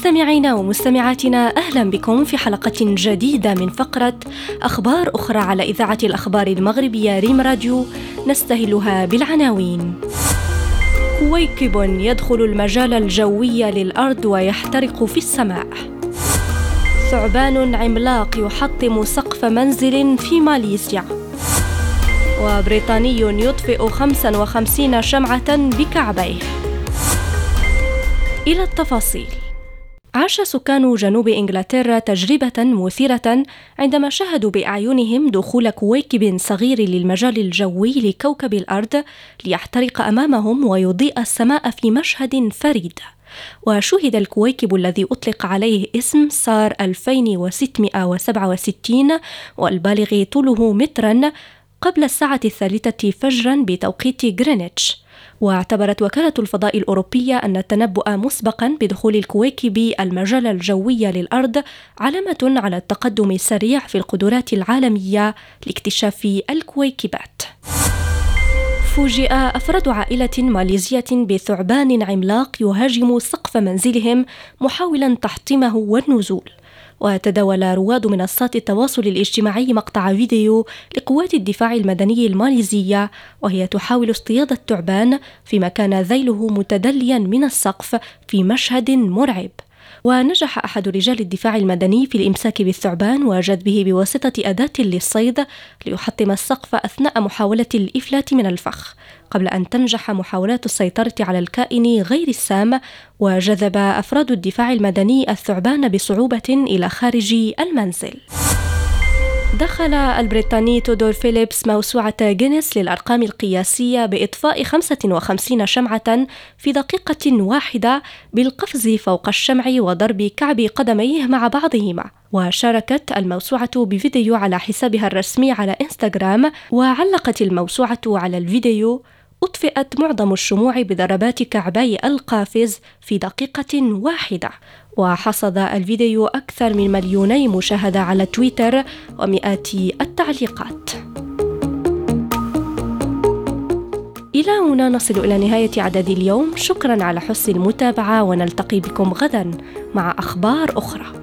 مستمعينا ومستمعاتنا، أهلا بكم في حلقة جديدة من فقرة أخبار أخرى على إذاعة الأخبار المغربية ريم راديو، نستهلها بالعناوين. كويكب يدخل المجال الجوي للأرض ويحترق في السماء. ثعبان عملاق يحطم سقف منزل في ماليزيا. وبريطاني يطفئ 55 شمعة بكعبيه. إلى التفاصيل. عاش سكان جنوب إنجلترا تجربة مثيرة عندما شاهدوا بأعينهم دخول كويكب صغير للمجال الجوي لكوكب الأرض ليحترق أمامهم ويضيء السماء في مشهد فريد. وشهد الكويكب الذي أطلق عليه اسم صار 2667 والبالغ طوله متراً قبل الساعة 3 فجراً بتوقيت غرينتش. واعتبرت وكالة الفضاء الأوروبية أن التنبؤ مسبقاً بدخول الكويكب المجال الجوي للأرض علامة على التقدم السريع في القدرات العالمية لاكتشاف الكويكبات. فوجئ أفراد عائلة ماليزية بثعبان عملاق يهاجم سقف منزلهم محاولاً تحطيمه والنزول. وتداول رواد منصات التواصل الاجتماعي مقطع فيديو لقوات الدفاع المدني الماليزية وهي تحاول اصطياد الثعبان فيما كان ذيله متدليا من السقف في مشهد مرعب. ونجح أحد رجال الدفاع المدني في الإمساك بالثعبان وجذبه بواسطة أداة للصيد ليحطم السقف أثناء محاولة الإفلات من الفخ، قبل أن تنجح محاولات السيطرة على الكائن غير السام. وجذب أفراد الدفاع المدني الثعبان بصعوبة إلى خارج المنزل. دخل البريطاني تودور فيليبس موسوعة جينيس للأرقام القياسية بإطفاء 55 شمعة في دقيقة واحدة بالقفز فوق الشمع وضرب كعب قدميه مع بعضهما. وشاركت الموسوعة بفيديو على حسابها الرسمي على إنستغرام، وعلقت الموسوعة على الفيديو: أطفئت معظم الشموع بضربات كعبي القافز في دقيقة واحدة. وحصد الفيديو أكثر من 2 مليون مشاهدة على تويتر ومئات التعليقات. إلى هنا نصل إلى نهاية عدد اليوم، شكرا على حسن المتابعة ونلتقي بكم غدا مع أخبار أخرى.